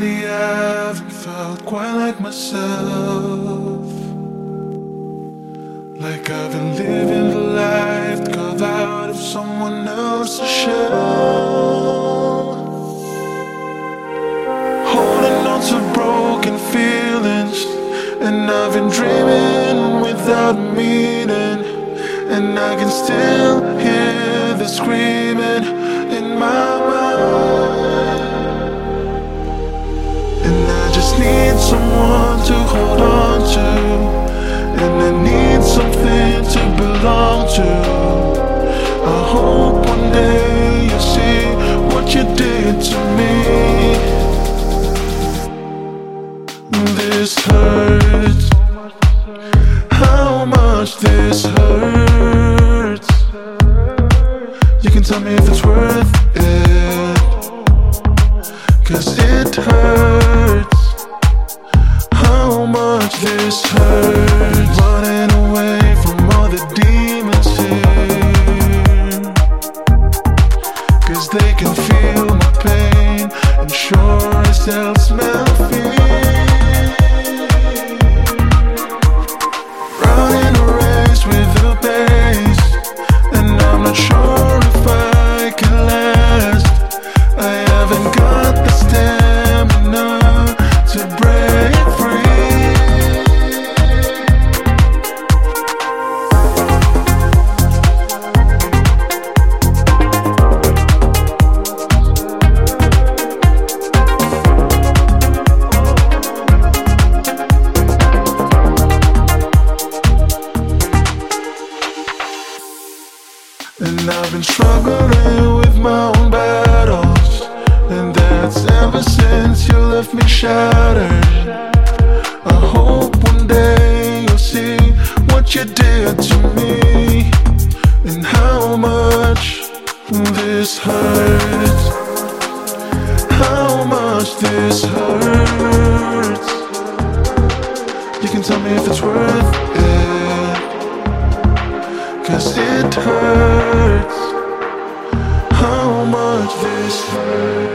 finally I've felt quite like myself. Like I've been living the life cut out of someone else's shell. Holding on to broken feelings, and I've been dreaming without meaning. And I can still hear the screaming in my mind. And I just need someone to hold on to, and I need something to belong to. I hope one day you see what you did to me. This hurts, how much this hurts. You can tell me if it's worth it, 'cause it hurts, how much this hurts. Running away from all the demons here, 'cause they can feel my pain and sure as hell smell fear. Running a race with the pace, and I'm not sure if I can last. I haven't got the stamina to break free. And I've been struggling with my own battles, and that's ever since you left me shattered. I hope one day you'll see what you did to me, and how much this hurts, how much this hurts. You can tell me if it's worth it, 'cause it hurts, how much this hurts.